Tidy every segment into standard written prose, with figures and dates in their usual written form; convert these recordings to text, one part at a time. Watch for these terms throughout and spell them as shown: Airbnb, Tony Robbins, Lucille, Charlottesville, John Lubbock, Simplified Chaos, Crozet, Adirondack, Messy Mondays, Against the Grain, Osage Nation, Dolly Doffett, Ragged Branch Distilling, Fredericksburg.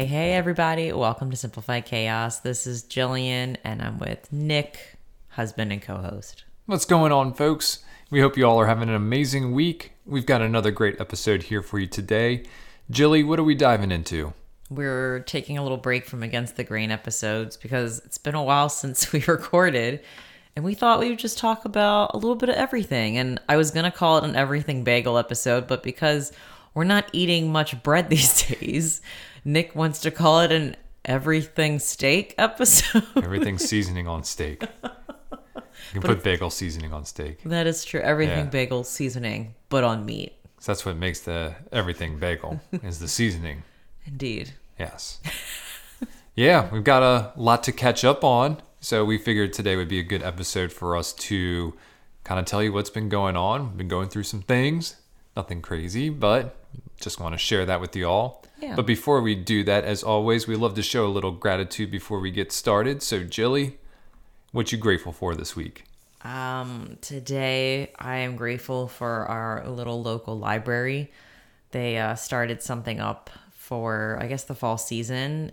Hey everybody, welcome to Simplified Chaos. This is Jillian and I'm with Nick, husband and co-host. What's going on, folks? We hope you all are having an amazing week. We've got another great episode here for you today. Jilly, what are we diving into? We're taking a little break from Against the Grain episodes because it's been a while since we recorded, and we thought we would just talk about a little bit of everything. And I was going to call it an everything bagel episode, but because we're not eating much bread these days, Nick wants to call it an everything steak episode. Everything seasoning on steak. You can put bagel seasoning on steak. That is true. Everything bagel seasoning, but on meat. So that's what makes the everything bagel, is the seasoning. Indeed. Yes. Yeah, we've got a lot to catch up on. So we figured today would be a good episode for us to kind of tell you what's been going on. We've been going through some things. Nothing crazy, but just want to share that with you all. Yeah. But before we do that, as always, we love to show a little gratitude before we get started. So, Jilly, what you grateful for this week? Today, I am grateful for our little local library. They started something up for, I guess, the fall season.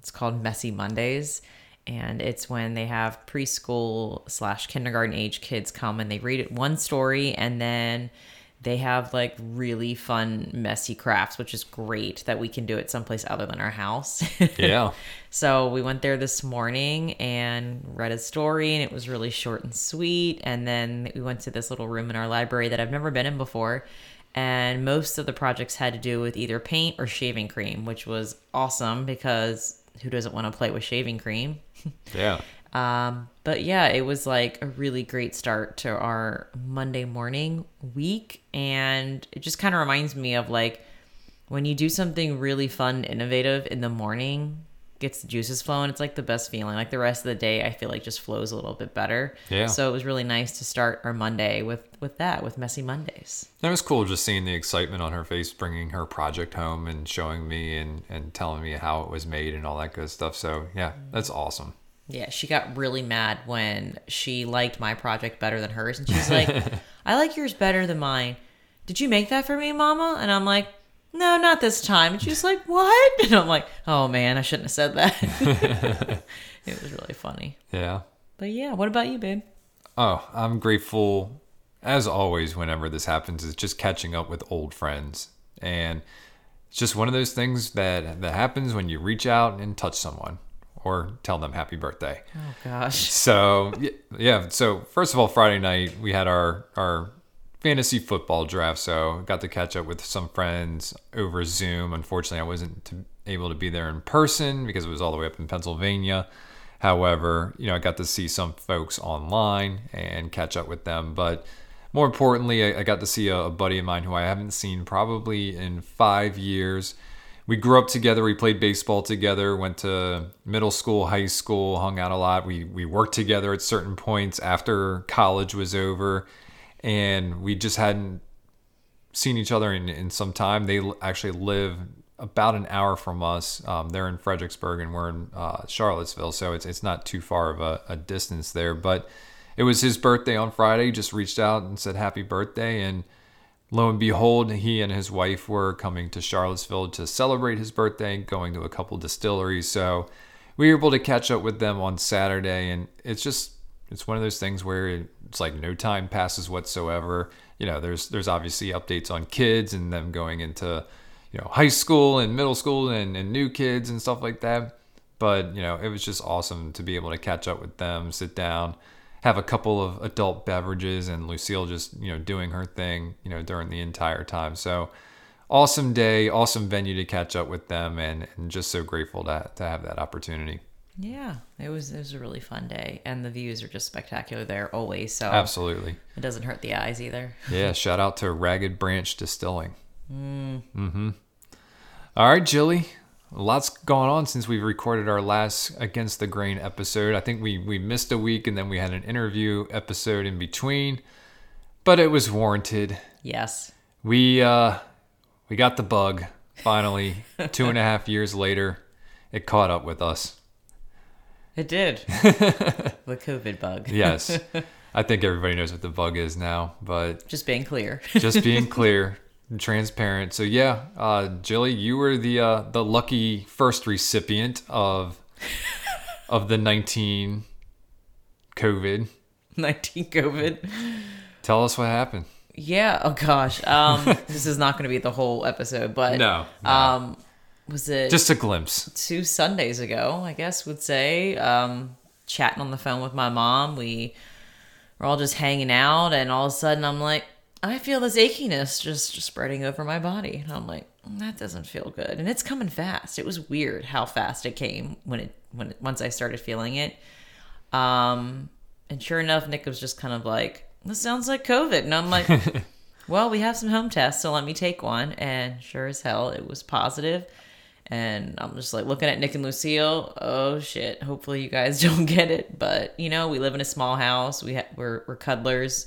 It's called Messy Mondays. And it's when they have preschool/kindergarten age kids come and they read it one story, and then they have like really fun, messy crafts, which is great that we can do it someplace other than our house. Yeah. So we went there this morning and read a story, and it was really short and sweet. And then we went to this little room in our library that I've never been in before. And most of the projects had to do with either paint or shaving cream, which was awesome because who doesn't want to play with shaving cream? Yeah. But yeah, it was like a really great start to our Monday morning week. And it just kind of reminds me of like when you do something really fun, innovative in the morning, gets the juices flowing. It's like the best feeling. Like the rest of the day, I feel like just flows a little bit better. Yeah. So it was really nice to start our Monday with Messy Mondays. That was cool. Just seeing the excitement on her face, bringing her project home and showing me and telling me how it was made and all that good stuff. So yeah, that's awesome. Yeah, she got really mad when she liked my project better than hers. And she's like, I like yours better than mine. Did you make that for me, Mama? And I'm like, no, not this time. And she's like, what? And I'm like, oh, man, I shouldn't have said that. It was really funny. Yeah. But yeah, what about you, babe? Oh, I'm grateful, as always, whenever this happens, is just catching up with old friends. And it's just one of those things that happens when you reach out and touch someone. Or tell them happy birthday. Oh, gosh. So, yeah. So, first of all, Friday night, we had our fantasy football draft. So, got to catch up with some friends over Zoom. Unfortunately, I wasn't able to be there in person because it was all the way up in Pennsylvania. However, I got to see some folks online and catch up with them. But more importantly, I got to see a buddy of mine who I haven't seen probably in 5 years. We grew up together, we played baseball together, went to middle school, high school, hung out a lot. We worked together at certain points after college was over, and we just hadn't seen each other in some time. They actually live about an hour from us. They're in Fredericksburg and we're in Charlottesville, so it's not too far of a distance there. But it was his birthday on Friday, just reached out and said happy birthday, and lo and behold, he and his wife were coming to Charlottesville to celebrate his birthday, going to a couple distilleries. So we were able to catch up with them on Saturday. And it's one of those things where it's like no time passes whatsoever. There's obviously updates on kids and them going into, high school and middle school and new kids and stuff like that. But, it was just awesome to be able to catch up with them, sit down, have a couple of adult beverages, and Lucille just, doing her thing, during the entire time. So awesome day, awesome venue to catch up with them, and just so grateful to have that opportunity. Yeah, it was a really fun day, and the views are just spectacular there always. So absolutely, it doesn't hurt the eyes either. Yeah, shout out to Ragged Branch Distilling. Mm. Mm-hmm. All right, Jilly, A lot's gone on since we've recorded our last Against the Grain episode. I think we missed a week, and then we had an interview episode in between. But it was warranted. Yes. We got the bug, finally. 2.5 years later, it caught up with us. It did. The COVID bug. Yes. I think everybody knows what the bug is now, but... Just being clear. Just being clear. Transparent. So yeah, Jilly, you were the lucky first recipient of the 19 COVID. Tell us what happened. Yeah. Oh gosh. This is not going to be the whole episode, but no. Was it just a glimpse? 2 Sundays ago, I guess would say. Chatting on the phone with my mom, we were all just hanging out, and all of a sudden, I'm like, I feel this achiness just spreading over my body. And I'm like, that doesn't feel good. And it's coming fast. It was weird how fast it came once I started feeling it. And sure enough, Nick was just kind of like, this sounds like COVID. And I'm like, well, we have some home tests, so let me take one. And sure as hell, it was positive. And I'm just like looking at Nick and Lucille. Oh shit. Hopefully you guys don't get it. But you know, we live in a small house. We're cuddlers.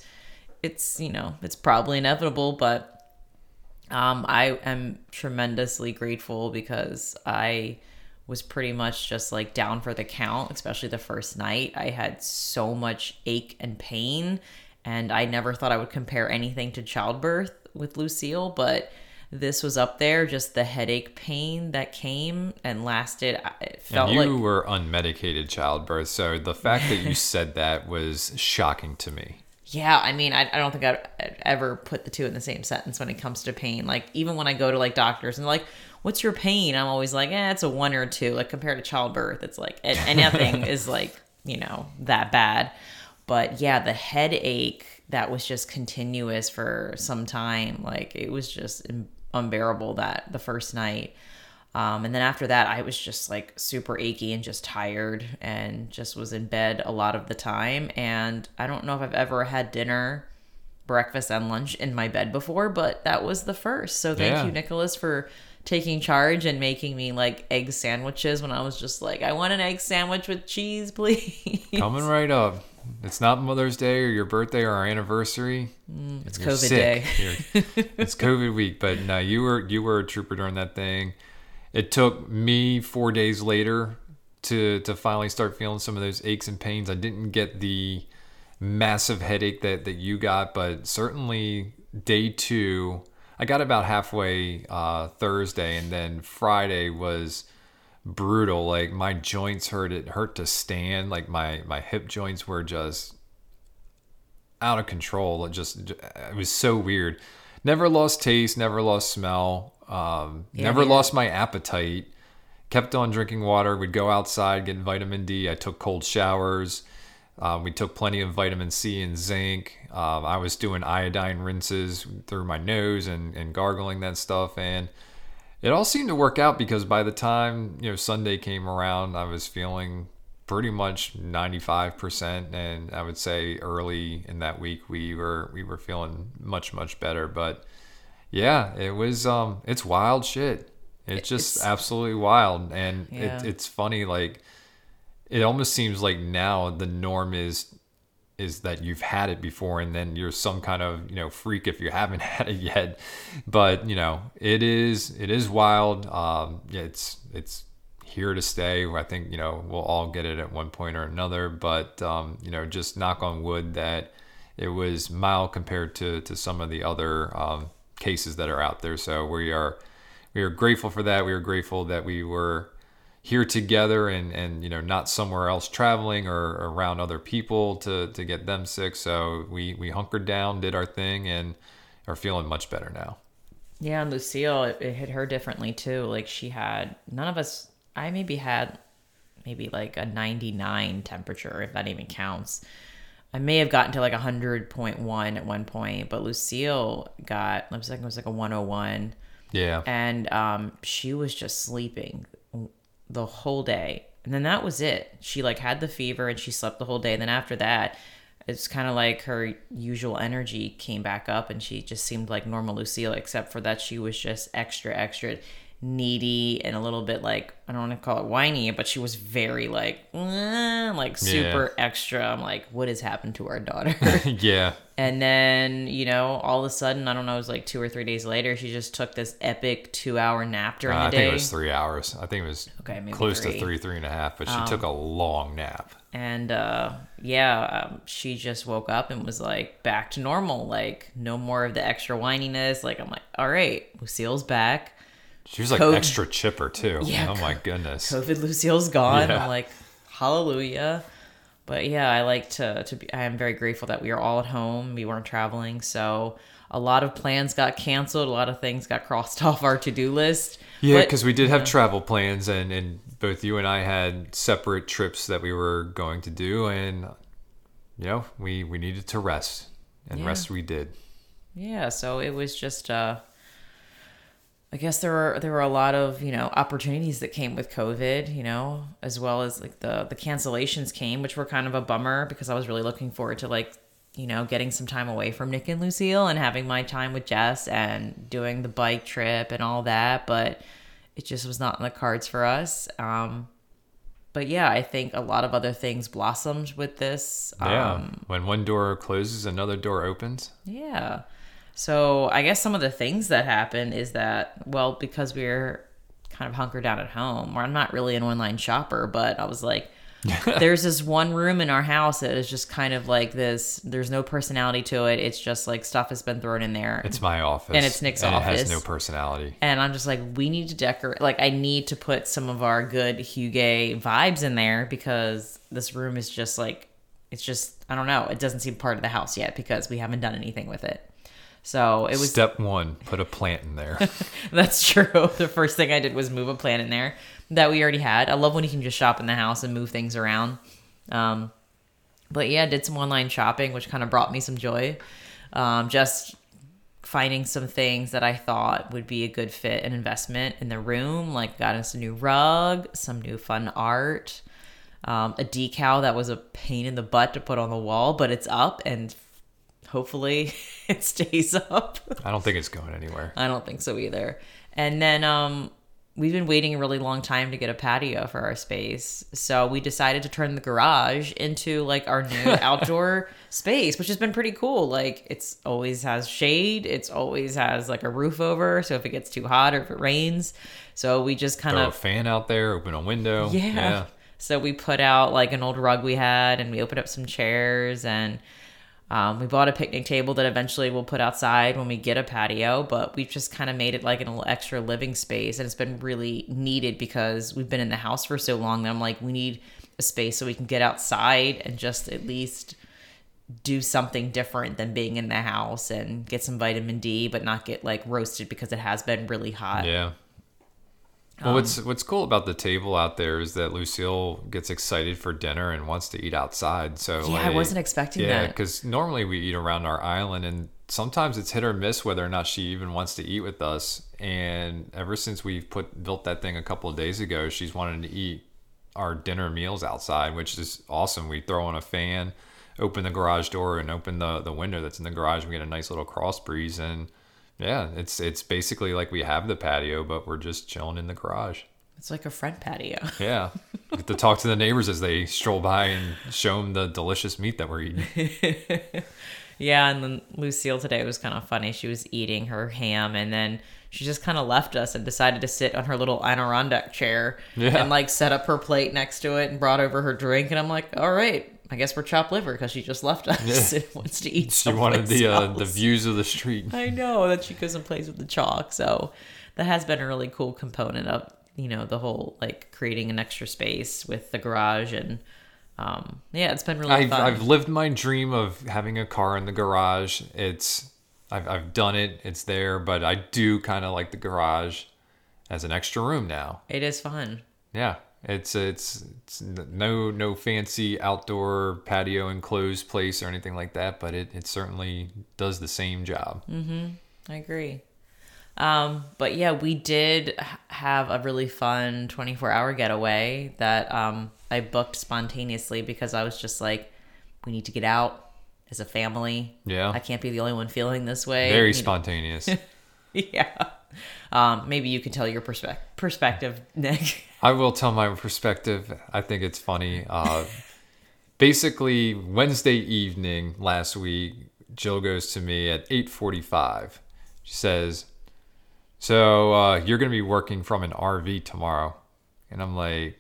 It's, you know, it's probably inevitable, but I am tremendously grateful because I was pretty much just like down for the count, especially the first night. I had so much ache and pain, and I never thought I would compare anything to childbirth with Lucille, but this was up there, just the headache pain that came and lasted. It felt like... You were unmedicated childbirth, so the fact that you said that was shocking to me. Yeah, I mean, I don't think I'd ever put the two in the same sentence when it comes to pain. Like, even when I go to, like, doctors and they're like, what's your pain? I'm always like, it's a 1 or 2. Like, compared to childbirth, it's like, and nothing is, like, you know, that bad. But, yeah, the headache that was just continuous for some time, like, it was just unbearable that the first night. And then after that, I was just, like, super achy and just tired and just was in bed a lot of the time. And I don't know if I've ever had dinner, breakfast, and lunch in my bed before, but that was the first. So thank you, Nicholas, for taking charge and making me, like, egg sandwiches when I was just like, I want an egg sandwich with cheese, please. Coming right up. It's not Mother's Day or your birthday or our anniversary. It's COVID day. It's COVID week. But no, you were a trooper during that thing. It took me 4 days later to finally start feeling some of those aches and pains. I didn't get the massive headache that you got, but certainly day 2, I got about halfway Thursday, and then Friday was brutal. Like, my joints hurt. It hurt to stand. Like, my hip joints were just out of control. It was so weird. Never lost taste, never lost smell. Never lost my appetite. Kept on drinking water. We'd go outside, get vitamin D. I took cold showers. We took plenty of vitamin C and zinc. I was doing iodine rinses through my nose and gargling that stuff. And it all seemed to work out because by the time, you know, Sunday came around, I was feeling pretty much 95%. And I would say early in that week, we were feeling much, much better. But yeah, it was, it's wild shit. It's absolutely wild. And it's funny, like, it almost seems like now the norm is that you've had it before, and then you're some kind of, you know, freak if you haven't had it yet. But, you know, it is wild. It's here to stay. I think, you know, we'll all get it at one point or another, but, you know, just knock on wood that it was mild compared to some of the other, cases that are out there. So we are grateful for that. We are grateful that we were here together and you know, not somewhere else traveling or around other people to get them sick. So we hunkered down, did our thing, and are feeling much better now. Yeah, and Lucille, it hit her differently too. Like, she had, none of us, I maybe like a 99 temperature, if that even counts. I may have gotten to like 100.1 at one point, but Lucille got, I think it was like a 101. Yeah. And she was just sleeping the whole day. And then that was it. She like had the fever and she slept the whole day. And then after that, it's kind of like her usual energy came back up and she just seemed like normal Lucille, except for that she was just extra, extra needy and a little bit like, I don't want to call it whiny, but she was very like super extra. I'm like, what has happened to our daughter? Yeah. And then, you know, all of a sudden, I don't know, it was like 2 or 3 days later, she just took this epic 2-hour nap during the day. I think it was 3 hours. I think it was close to three and a half, but she took a long nap. And she just woke up and was like back to normal, like no more of the extra whininess. Like, I'm like, all right, Lucille's back. She was like COVID, extra chipper too. Yeah, oh my goodness. COVID Lucille's gone. Yeah. I'm like, hallelujah. But yeah, I like to be, I am very grateful that we are all at home. We weren't traveling. So a lot of plans got canceled. A lot of things got crossed off our to-do list. Yeah, because we did have travel plans and both you and I had separate trips that we were going to do. And, you know, we needed to rest and rest we did. Yeah. So it was just, I guess there were a lot of, you know, opportunities that came with COVID, you know, as well as like the cancellations came, which were kind of a bummer because I was really looking forward to, like, you know, getting some time away from Nick and Lucille and having my time with Jess and doing the bike trip and all that. But it just was not in the cards for us. But yeah, I think a lot of other things blossomed with this. Yeah. When one door closes, another door opens. Yeah. So I guess some of the things that happened is that, well, because we were kind of hunkered down at home, where I'm not really an online shopper, but I was like, there's this one room in our house that is just kind of like this, there's no personality to it. It's just like stuff has been thrown in there. It's my office. And it's Nick's office. It has no personality. And I'm just like, we need to decorate. Like, I need to put some of our good Huguet vibes in there because this room is just like, it's just, I don't know. It doesn't seem part of the house yet because we haven't done anything with it. So it was step one, put a plant in there. That's true. The first thing I did was move a plant in there that we already had. I love when you can just shop in the house and move things around. But yeah, I did some online shopping, which kind of brought me some joy. Just finding some things that I thought would be a good fit and investment in the room. Like, got us a new rug, some new fun art, a decal that was a pain in the butt to put on the wall, but it's up and hopefully it stays up. I don't think it's going anywhere. I don't think so either. And then we've been waiting a really long time to get a patio for our space. So we decided to turn the garage into like our new outdoor space, which has been pretty cool. Like, it's always has shade. It's always has like a roof over. So if it gets too hot or if it rains. So we just kind of throw a fan out there, open a window. Yeah. So we put out like an old rug we had and we opened up some chairs and we bought a picnic table that eventually we'll put outside when we get a patio, but we've just kind of made it like an little extra living space. And it's been really needed because we've been in the house for so long that I'm like, we need a space so we can get outside and just at least do something different than being in the house and get some vitamin D, but not get like roasted because it has been really hot. Yeah. Well, what's cool about the table out there is that Lucille gets excited for dinner and wants to eat outside. So yeah, like, I wasn't expecting that. Yeah, because normally we eat around our island, and sometimes it's hit or miss whether or not she even wants to eat with us. And ever since we've built that thing a couple of days ago, she's wanted to eat our dinner meals outside, which is awesome. We throw on a fan, open the garage door, and open the window that's in the garage. We get a nice little cross breeze and. Yeah, it's basically like we have the patio, but we're just chilling in the garage. It's like a front patio. Yeah. We get to talk to the neighbors as they stroll by and show them the delicious meat that we're eating. Yeah, and then Lucille today was kind of funny. She was eating her ham, and then she just kind of left us and decided to sit on her little Adirondack chair and like set up her plate next to it and brought over her drink. And I'm like, all right, I guess we're chopped liver because she just left us and wants to eat. She wanted the views of the street. I know that she goes and plays with the chalk. So that has been a really cool component of, you know, the whole like creating an extra space with the garage. And it's been really fun. I've lived my dream of having a car in the garage. I've done it. It's there, but I do kind of like the garage as an extra room now. It is fun. Yeah. It's no fancy outdoor patio enclosed place or anything like that, but it certainly does the same job. Mm-hmm. I agree. But yeah, we did have a really fun 24-hour getaway that I booked spontaneously because I was just like, we need to get out as a family. Yeah. I can't be the only one feeling this way. Very spontaneous. Yeah. Maybe you can tell your perspective, Nick. I will tell my perspective. I think it's funny. Basically, Wednesday evening last week, Jill goes to me at 8:45. She says, so you're going to be working from an RV tomorrow. And I'm like,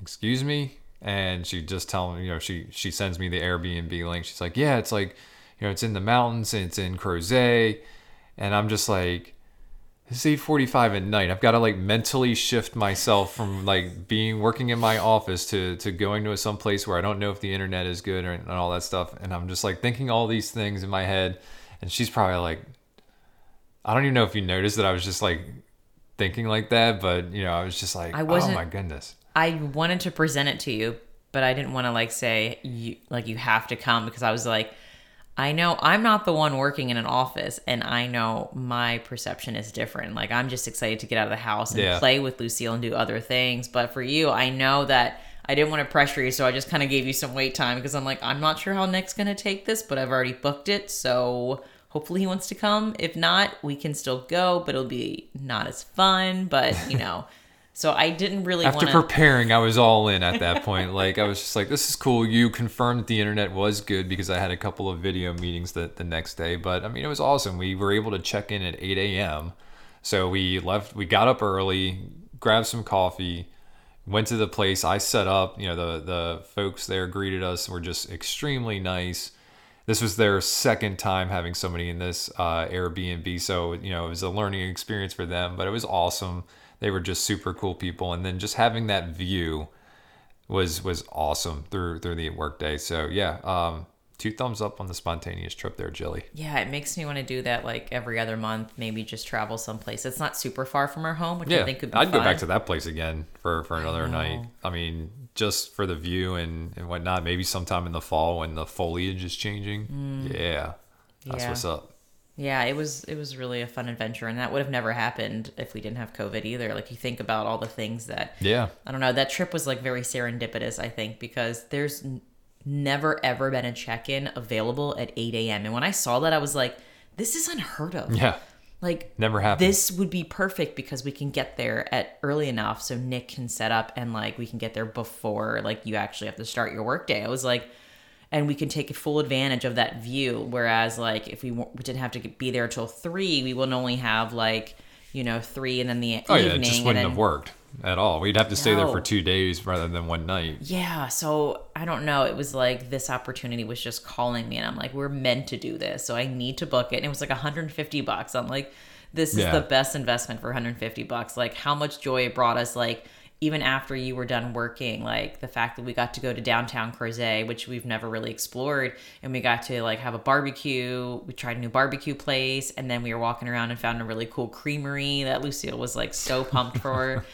excuse me? And she just tells me, she sends me the Airbnb link. She's like, yeah, it's like, it's in the mountains and it's in Crozet. And I'm just like, it's 8:45 at night. I've got to mentally shift myself from working in my office to going to some place where I don't know if the internet is good and all that stuff. And I'm just thinking all these things in my head. And she's probably like, I don't even know if you noticed that I was just thinking like that, but I was just like, oh my goodness. I wanted to present it to you, but I didn't want to say you have to come, because I was like, I know I'm not the one working in an office, and I know my perception is different. I'm just excited to get out of the house and play with Lucille and do other things. But for you, I know that I didn't want to pressure you, so I just kind of gave you some wait time, because I'm like, I'm not sure how Nick's going to take this, but I've already booked it, so hopefully he wants to come. If not, we can still go, but it'll be not as fun, but So I didn't really want to... After preparing, I was all in at that point. I was just like, this is cool. You confirmed the internet was good, because I had a couple of video meetings the next day. But, it was awesome. We were able to check in at 8 a.m. So we left. We got up early, grabbed some coffee, went to the place. I set up. The folks there greeted us, were just extremely nice. This was their second time having somebody in this Airbnb. So, it was a learning experience for them. But it was awesome. They were just super cool people, and then just having that view was awesome through the workday. So yeah, 2 thumbs up on the spontaneous trip there, Jilly. Yeah, it makes me want to do that every other month. Maybe just travel someplace that's not super far from our home, which I think could be. I'd fun. Go back to that place again for another night. Just for the view and whatnot. Maybe sometime in the fall when the foliage is changing. Yeah, that's what's up. Yeah, it was really a fun adventure, and that would have never happened if we didn't have COVID either. You think about all the things that... Yeah. I don't know. That trip was very serendipitous, I think, because there's never, ever been a check-in available at 8 a.m. And when I saw that, I was like, this is unheard of. Yeah. Never happened. This would be perfect because we can get there at early enough so Nick can set up and, we can get there before, you actually have to start your workday. I was like... And we can take full advantage of that view. Whereas, if we didn't have to be there till 3, we would only have 3 and then the evening. Oh yeah, it just wouldn't have worked at all. We'd have to stay there for 2 days rather than one night. Yeah, so I don't know. It was this opportunity was just calling me, and I'm like, we're meant to do this, so I need to book it. And it was $150. I'm like, this is the best investment for $150. How much joy it brought us. Even after you were done working, the fact that we got to go to downtown Crozet, which we've never really explored, and we got to have a barbecue. We tried a new barbecue place, and then we were walking around and found a really cool creamery that Lucille was so pumped for.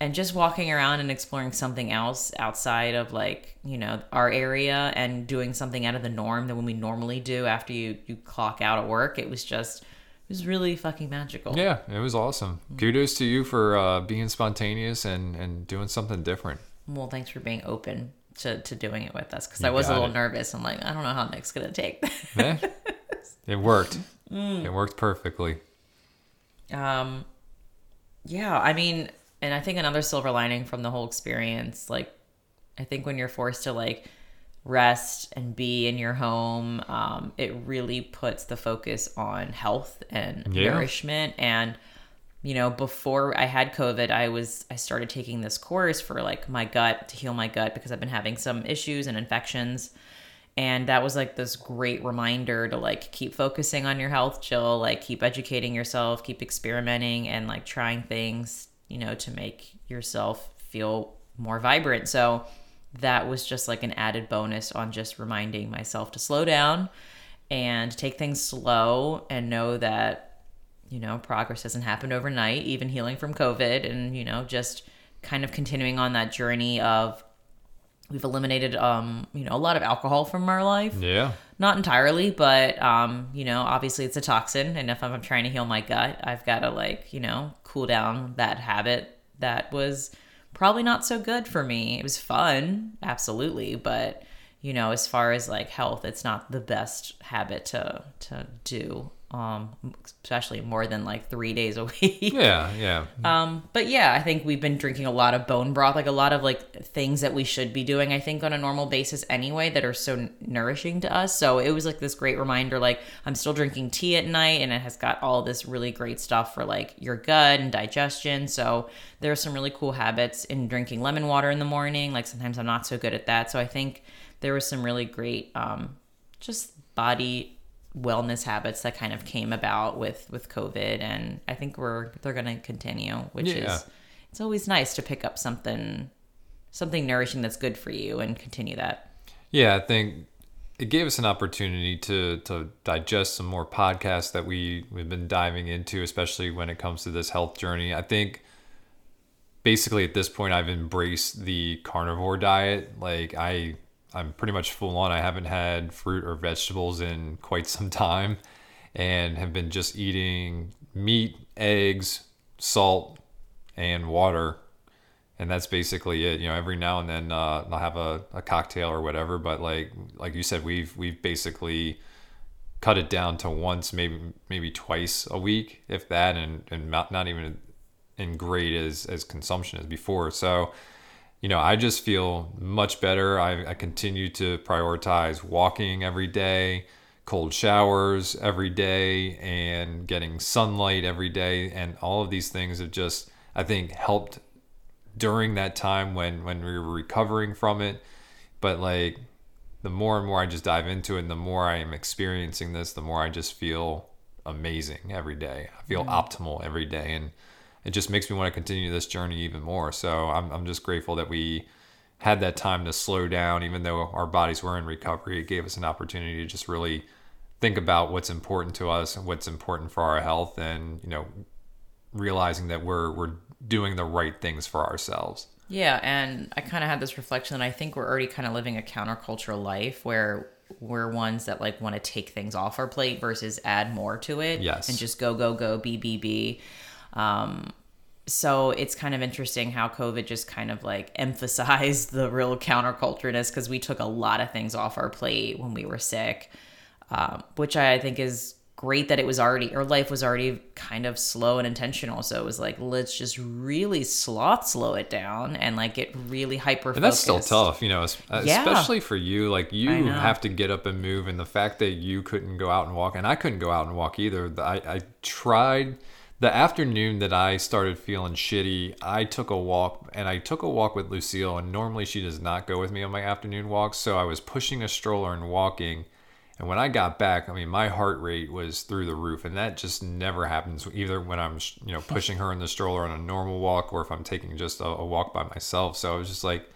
And just walking around and exploring something else outside of our area, and doing something out of the norm than when we normally do after you clock out at work. It was really fucking magical. Yeah, it was awesome. Kudos to you for being spontaneous and doing something different. Well, thanks for being open to doing it with us, because I was a little nervous. I'm like, I don't know how Nick's going to take this. Yeah. It worked. It worked perfectly. Yeah, and I think another silver lining from the whole experience, I think when you're forced to, rest and be in your home, it really puts the focus on health and nourishment. And before I had COVID, I started taking this course for my gut, to heal my gut, because I've been having some issues and infections, and that was this great reminder to keep focusing on your health, Jill, keep educating yourself, keep experimenting, and trying things to make yourself feel more vibrant. So that was just an added bonus on just reminding myself to slow down and take things slow, and know that, progress hasn't happened overnight, even healing from COVID, and, just kind of continuing on that journey of, we've eliminated, a lot of alcohol from our life. Yeah. Not entirely, but, obviously it's a toxin. And if I'm trying to heal my gut, I've got to cool down that habit that was probably not so good for me. It was fun, absolutely, but as far as health, it's not the best habit to do especially more than like 3 days a week. Yeah. But yeah, I think we've been drinking a lot of bone broth, like a lot of like things that we should be doing, I think, on a normal basis anyway, that are so nourishing to us. So it was like this great reminder, like I'm still drinking tea at night and it has got all this really great stuff for like your gut and digestion. So there are some really cool habits in drinking lemon water in the morning. Like sometimes I'm not so good at that. So I think there was some really great, just body wellness habits that kind of came about with COVID, and I think they're going to continue, which is, it's always nice to pick up something nourishing that's good for you and continue that. Yeah, I think it gave us an opportunity to digest some more podcasts that we've been diving into, especially when it comes to this health journey. I think basically at this point I've embraced the carnivore diet. Like I'm pretty much full on. I haven't had fruit or vegetables in quite some time and have been just eating meat, eggs, salt, and water. And that's basically it. You know, every now and then I'll have a cocktail or whatever. But like you said, we've basically cut it down to once, maybe twice a week, if that, and not even in great as consumption as before. So, you know, I just feel much better. I continue to prioritize walking every day, cold showers every day, and getting sunlight every day. And all of these things have just, I think, helped during that time when we were recovering from it. But like the more and more I just dive into it and the more I am experiencing this, the more I just feel amazing every day. I feel optimal every day. And it just makes me want to continue this journey even more. So I'm just grateful that we had that time to slow down, even though our bodies were in recovery. It gave us an opportunity to just really think about what's important to us and what's important for our health, and, you know, realizing that we're doing the right things for ourselves. Yeah, and I kind of had this reflection that I think we're already kind of living a countercultural life where we're ones that like want to take things off our plate versus add more to it. Yes. And just go, be. So it's kind of interesting how COVID just kind of like emphasized the real countercultureness, because we took a lot of things off our plate when we were sick, which I think is great that it was already, or life was already kind of slow and intentional. So it was like, let's just really slow it down and like get really hyper-focused. And that's still tough, you know, especially for you, like you have to get up and move. And the fact that you couldn't go out and walk, and I couldn't go out and walk either. I tried. The afternoon that I started feeling shitty, I took a walk, and I took a walk with Lucille, and normally she does not go with me on my afternoon walks, so I was pushing a stroller and walking, and when I got back, I mean, my heart rate was through the roof, and that just never happens, either when I'm, you know, pushing her in the stroller on a normal walk, or if I'm taking just a walk by myself. So I was just like,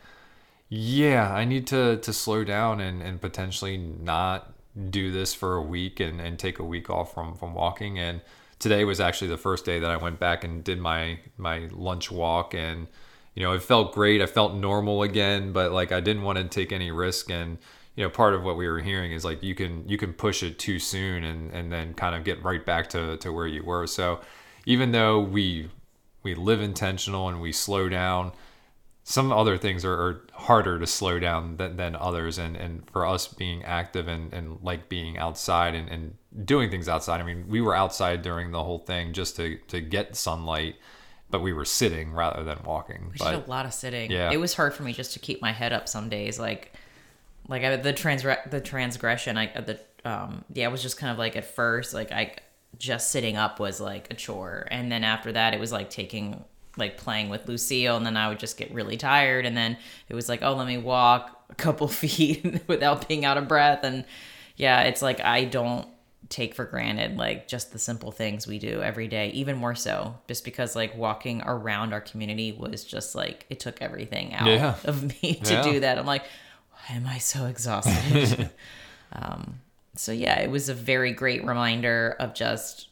yeah, I need to slow down and potentially not do this for a week and take a week off from walking. And today was actually the first day that I went back and did my lunch walk, and, you know, it felt great. I felt normal again, but like I didn't want to take any risk. And, you know, part of what we were hearing is like you can push it too soon and then kind of get right back to where you were. So even though we live intentional and we slow down, some other things are harder to slow down than others. And for us, being active and like being outside and doing things outside. I mean, we were outside during the whole thing just to get sunlight, but we were sitting rather than walking. We did a lot of sitting. Yeah. It was hard for me just to keep my head up some days. Like the transgression, it was just kind of like at first, like I just sitting up was like a chore. And then after that, it was like taking, like playing with Lucille, and then I would just get really tired, and then it was like, oh, let me walk a couple feet without being out of breath. And yeah, it's like I don't take for granted like just the simple things we do every day, even more so just because like walking around our community was just like it took everything out of me to do that. I'm like, why am I so exhausted? So yeah, it was a very great reminder of just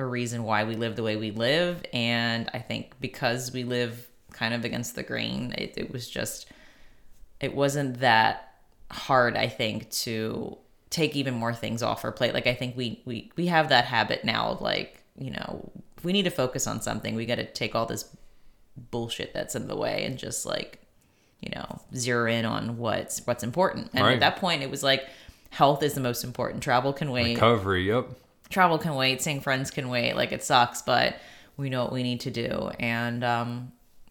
a reason why we live the way we live. And I think because we live kind of against the grain, it wasn't that hard, I think, to take even more things off our plate. Like I think we have that habit now of like, you know, if we need to focus on something, we got to take all this bullshit that's in the way and just like, you know, zero in on what's important. And at that point it was like health is the most important. Travel can wait. Recovery, yep. travel can wait, seeing friends can wait, like it sucks, but we know what we need to do. And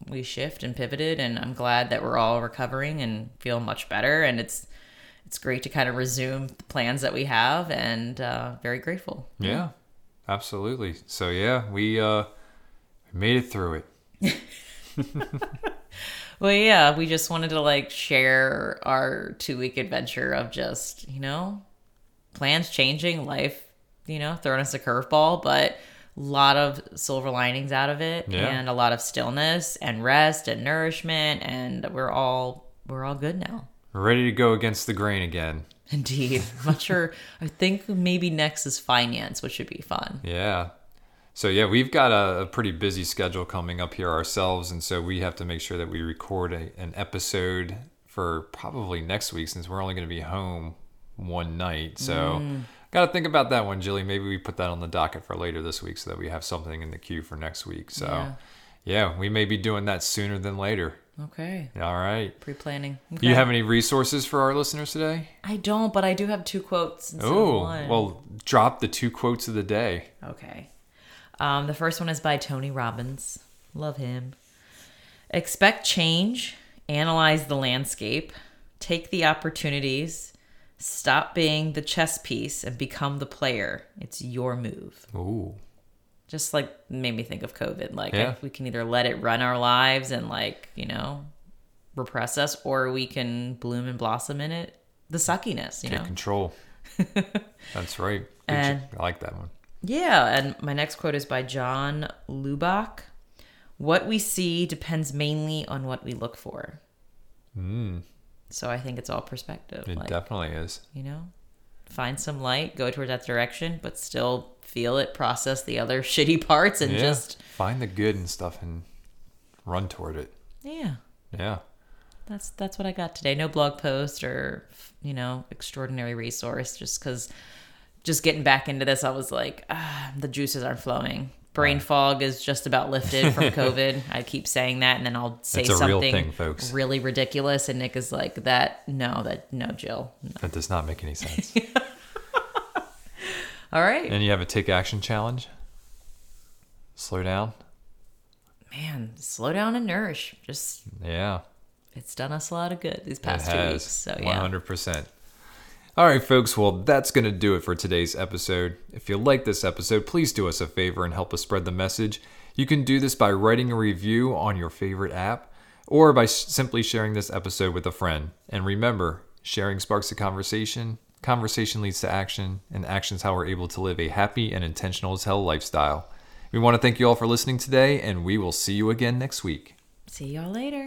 we shift and pivoted, and I'm glad that we're all recovering and feel much better. And it's great to kind of resume the plans that we have, and very grateful. Yeah, absolutely. So yeah, we made it through it. Well, yeah, we just wanted to like share our 2-week adventure of just, you know, plans changing, life, you know, throwing us a curveball, but a lot of silver linings out of it, and a lot of stillness and rest and nourishment, and we're all good now. We're ready to go against the grain again. Indeed. I'm not sure. I think maybe next is finance, which should be fun. Yeah. So yeah, we've got a pretty busy schedule coming up here ourselves, and so we have to make sure that we record an episode for probably next week, since we're only going to be home one night. So got to think about that one, Jilly. Maybe we put that on the docket for later this week so that we have something in the queue for next week. So yeah, we may be doing that sooner than later. Okay. All right. Pre-planning. Okay. Do you have any resources for our listeners today? I don't, but I do have 2 quotes instead of one. Well, drop the 2 quotes of the day. Okay. The first one is by Tony Robbins. Love him. Expect change. Analyze the landscape. Take the opportunities. Stop being the chess piece and become the player. It's your move. Ooh. Just like made me think of COVID. Like if we can either let it run our lives and like, you know, repress us, or we can bloom and blossom in it. The suckiness, you know. Control. That's right. And, I like that one. Yeah. And my next quote is by John Lubbock. What we see depends mainly on what we look for. So I think it's all perspective. It definitely is. You know, find some light, go toward that direction, but still feel it, process the other shitty parts, and just find the good and stuff and run toward it. Yeah. That's what I got today. No blog post or, you know, extraordinary resource, just because just getting back into this, I was like, the juices aren't flowing. Brain fog is just about lifted from COVID. I keep saying that, and then I'll say something real thing, really ridiculous, and Nick is like, no, Jill. No. That does not make any sense. All right. And you have a take action challenge. Slow down. Man, slow down and nourish. Just it's done us a lot of good these past 2 weeks. So 100%. All right, folks. Well, that's going to do it for today's episode. If you like this episode, please do us a favor and help us spread the message. You can do this by writing a review on your favorite app, or by simply sharing this episode with a friend. And remember, sharing sparks a conversation. Conversation leads to action, and action's how we're able to live a happy and intentional as hell lifestyle. We want to thank you all for listening today, and we will see you again next week. See y'all later.